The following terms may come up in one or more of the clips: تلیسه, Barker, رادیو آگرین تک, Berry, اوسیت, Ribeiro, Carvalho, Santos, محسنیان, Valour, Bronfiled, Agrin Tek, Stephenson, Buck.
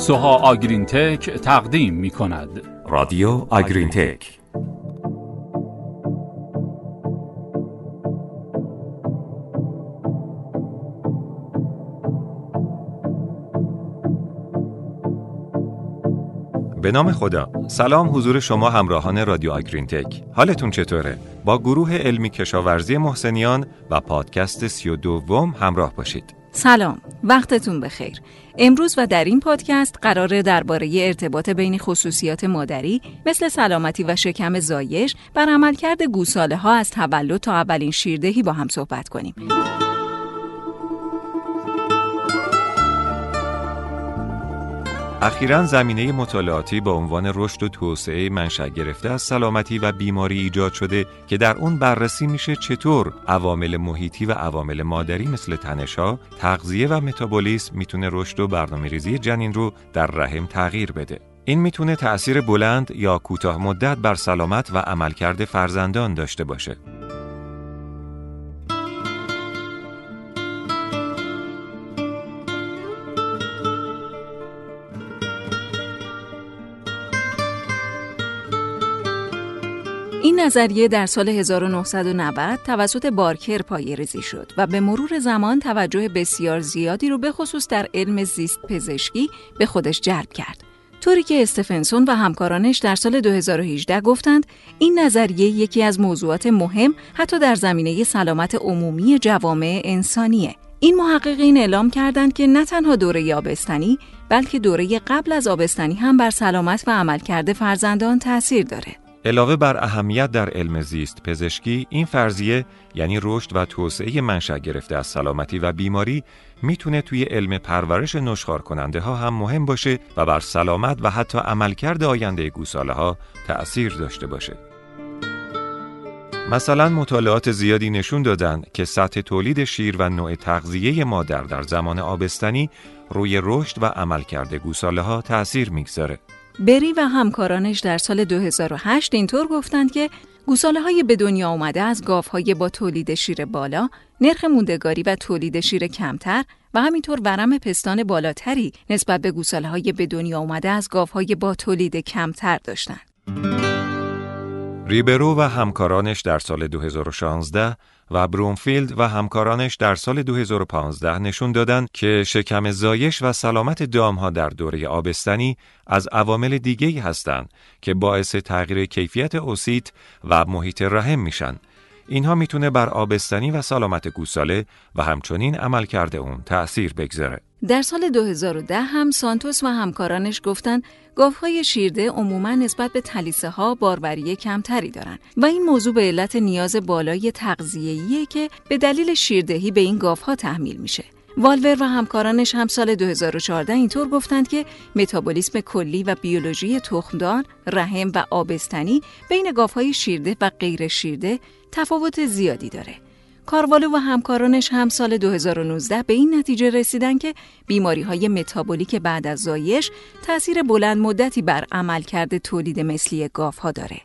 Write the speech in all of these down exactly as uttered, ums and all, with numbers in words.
سوها آگرین تک تقدیم می کند. رادیو آگرین تک. به نام خدا. سلام حضور شما همراهان رادیو آگرین تک. حالتون چطوره؟ با گروه علمی کشاورزی محسنیان و پادکست سی و دوم همراه باشید. سلام، وقتتون بخیر. امروز و در این پادکست قراره درباره ارتباط بین خصوصیات مادری مثل سلامتی و شکم زایش بر عملکرد گوساله ها از تولد تا اولین شیردهی با هم صحبت کنیم. اخیراً زمینه مطالعاتی با عنوان رشد و توسعه منشأ گرفته از سلامتی و بیماری ایجاد شده که در اون بررسی میشه چطور عوامل محیطی و عوامل مادری مثل تنش‌ها، تغذیه و متابولیسم میتونه رشد و برنامه‌ریزی جنین رو در رحم تغییر بده. این میتونه تأثیر بلند یا کوتاه مدت بر سلامت و عملکرد فرزندان داشته باشه. این نظریه در سال هزار و نهصد و نود توسط بارکر پایه‌ریزی شد و به مرور زمان توجه بسیار زیادی رو به خصوص در علم زیست پزشکی به خودش جلب کرد، طوری که استفنسون و همکارانش در سال دو هزار و هجده گفتند این نظریه یکی از موضوعات مهم حتی در زمینه سلامت عمومی جوامع انسانیه. این محققین اعلام کردند که نه تنها دوره آبستنی بلکه دوره قبل از آبستنی هم بر سلامت و عملکرد فرزندان تأثیر داره. علاوه بر اهمیت در علم زیست پزشکی، این فرضیه یعنی رشد و توسعه منشأ گرفته از سلامتی و بیماری میتونه توی علم پرورش نشخوار کننده ها هم مهم باشه و بر سلامت و حتی عملکرد آینده گوساله ها تأثیر داشته باشه. مثلا مطالعات زیادی نشون دادن که سطح تولید شیر و نوع تغذیه مادر در زمان آبستنی روی رشد و عملکرد گوساله ها تأثیر میگذاره. بری و همکارانش در سال دو هزار و هشت اینطور گفتند که گوساله‌های به دنیا آمده از گاوهای با تولید شیر بالا، نرخ موندگاری و تولید شیر کمتر و همینطور ورم پستان بالاتری نسبت به گوساله‌های به دنیا آمده از گاوهای با تولید کمتر داشتند. ریبرو و همکارانش در سال دو هزار و شانزده و برونفیلد و همکارانش در سال دو هزار و پانزده نشون دادن که شکم زایش و سلامت دامها در دوره آبستنی از عوامل دیگه‌ای هستند که باعث تغییر کیفیت اوسیت و محیط رحم میشن. اینها میتونه بر آبستنی و سلامت گوساله و همچنین عملکرد اون تأثیر بگذاره. در سال دو هزار و ده هم سانتوس و همکارانش گفتن گاوهای شیرده عموماً نسبت به تلیسه ها باروری کمتری دارن و این موضوع به علت نیاز بالای تغذیه‌ایه که به دلیل شیردهی به این گاوها تحمیل میشه. والور و همکارانش هم سال دو هزار و چهارده اینطور گفتند که متابولیسم کلی و بیولوژی تخمدان، رحم و آبستنی بین گاوهای شیرده و غیر شیرده تفاوت زیادی داره. کاروالو و همکارانش هم سال دو هزار و نوزده به این نتیجه رسیدن که بیماری‌های متابولیک بعد از زایش تأثیر بلند مدتی بر عملکرد تولید مثلی گاوها داره.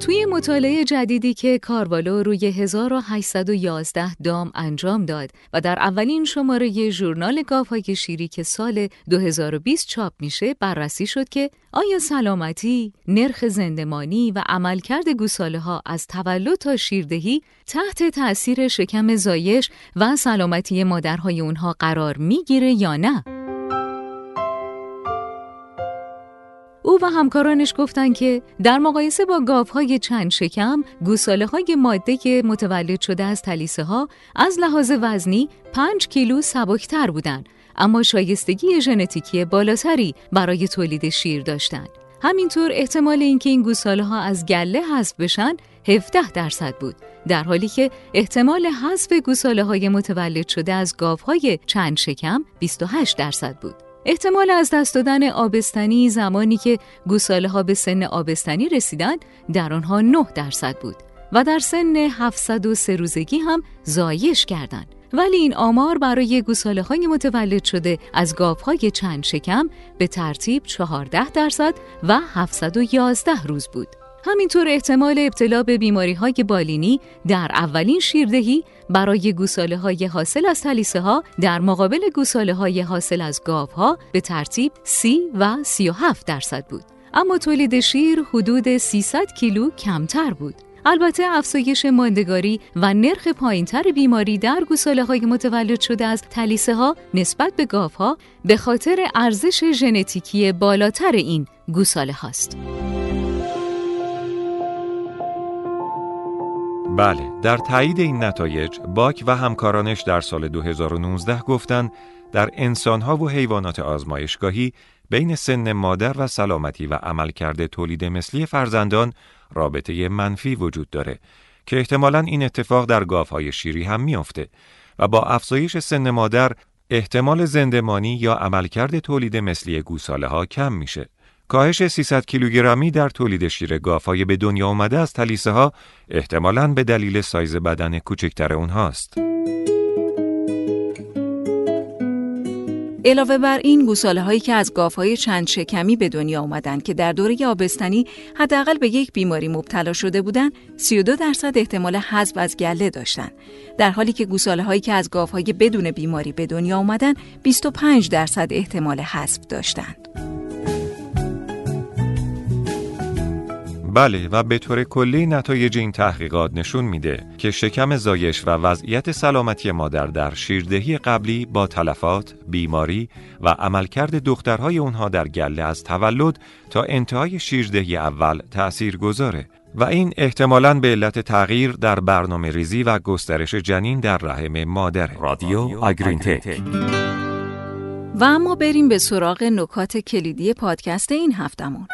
توی مطالعه جدیدی که کاروالو روی هزار و هشتصد و یازده دام انجام داد و در اولین شماره ژورنال گاوهای شیری که سال دو هزار و بیست چاپ میشه بررسی شد که آیا سلامتی، نرخ زندمانی و عملکرد گوساله ها از تولد تا شیردهی تحت تأثیر شکم زایش و سلامتی مادرهای اونها قرار میگیره یا نه؟ او و همکارانش گفتن که در مقایسه با گاوهای چند شکم، گوساله‌های ماده متولد شده از تلیسه ها از لحاظ وزنی پنج کیلو سبکتر بودند، اما شایستگی ژنتیکی بالاتری برای تولید شیر داشتند. همینطور احتمال اینکه این گوساله‌ها از گله حذف بشن هفده درصد بود، در حالی که احتمال حذف گوساله‌های متولد شده از گاوهای چند شکم بیست و هشت درصد بود. احتمال از دست دادن آبستنی زمانی که گوساله ها به سن آبستنی رسیدند در آنها نه درصد بود و در سن هفتصد و سه روزگی هم زایش کردند. ولی این آمار برای گوساله های متولد شده از گاوهای چند شکم به ترتیب چهارده درصد و هفتصد و یازده روز بود. همینطور احتمال ابتلا به بیماری‌های بالینی در اولین شیردهی برای گوساله‌های حاصل از تلیسه‌ها در مقابل گوساله‌های حاصل از گاوها به ترتیب سی و سی و هفت درصد بود. اما تولید شیر حدود سیصد کیلو کمتر بود. البته افزایش ماندگاری و نرخ پایینتر بیماری در گوساله‌های متولد شده از تلیسه‌ها نسبت به گاوها به خاطر ارزش ژنتیکی بالاتر این گوساله‌هاست. بله، در تایید این نتایج، باک و همکارانش در سال دو هزار و نوزده گفتند در انسان‌ها و حیوانات آزمایشگاهی بین سن مادر و سلامتی و عملکرد تولید مثلی فرزندان رابطه منفی وجود داره که احتمالاً این اتفاق در گاوهای شیری هم میفته و با افزایش سن مادر احتمال زنده‌مانی یا عملکرد تولید مثلی گوساله‌ها کم میشه. کاهش سیصد کیلوگرمی در تولید شیر گاوهای به دنیا اومده از تلیسه‌ها احتمالاً به دلیل سایز بدن کوچکتر اونهاست. علاوه بر این، گوساله‌هایی که از گاوهای چند شکمی به دنیا اومدن که در دوره آبستنی حداقل به یک بیماری مبتلا شده بودند، سی و دو درصد احتمال حذف از گله داشتند، در حالی که گوساله‌هایی که از گاوهای بدون بیماری به دنیا اومدن، بیست و پنج درصد احتمال حذف داشتند. بله، و به طور کلی نتایج این تحقیقات نشون میده که شکم زایش و وضعیت سلامتی مادر در شیردهی قبلی با تلفات، بیماری و عملکرد دخترهای اونها در گله از تولد تا انتهای شیردهی اول تأثیر گذاره و این احتمالاً به علت تغییر در برنامه ریزی و گسترش جنین در رحم مادره. رادیو آگرین تک. و اما بریم به سراغ نکات کلیدی پادکست این هفتمون.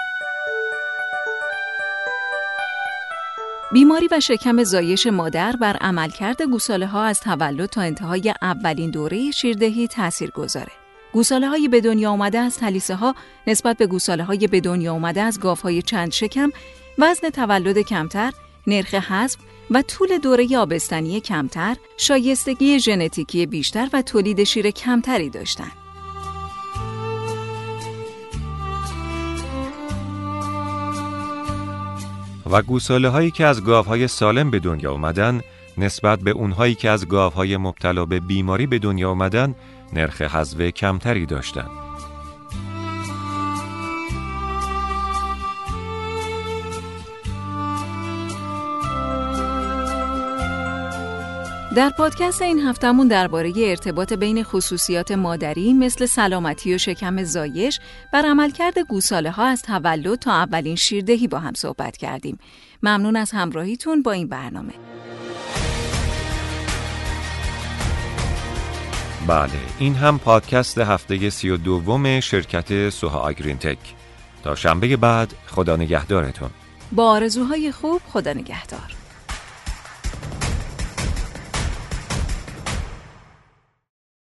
بیماری و شکم زایش مادر بر عملکرد گوساله‌ها از تولد تا انتهای اولین دوره شیردهی تأثیر گذاره. گوساله‌های به دنیا آمده از تلیسه‌ها نسبت به گوساله‌های به دنیا آمده از گاوهای چند شکم، وزن تولد کمتر، نرخ حذف و طول دوره آبستنی کمتر، شایستگی ژنتیکی بیشتر و تولید شیر کمتری داشتند. و گوساله‌هایی که از گاوهای سالم به دنیا اومدن نسبت به اونهایی که از گاوهای مبتلا به بیماری به دنیا اومدن نرخ حذف کمتری داشتن. در پادکست این هفتمون درباره ارتباط بین خصوصیات مادری مثل سلامتی و شکم زایش بر عملکرد گوساله‌ها از تولد تا اولین شیردهی با هم صحبت کردیم. ممنون از همراهیتون با این برنامه. بله، این هم پادکست هفته سی و دوم شرکت سوها آگرین تک. تا شنبه بعد، خدا نگهدارتون. با آرزوهای خوب، خدا نگهدار.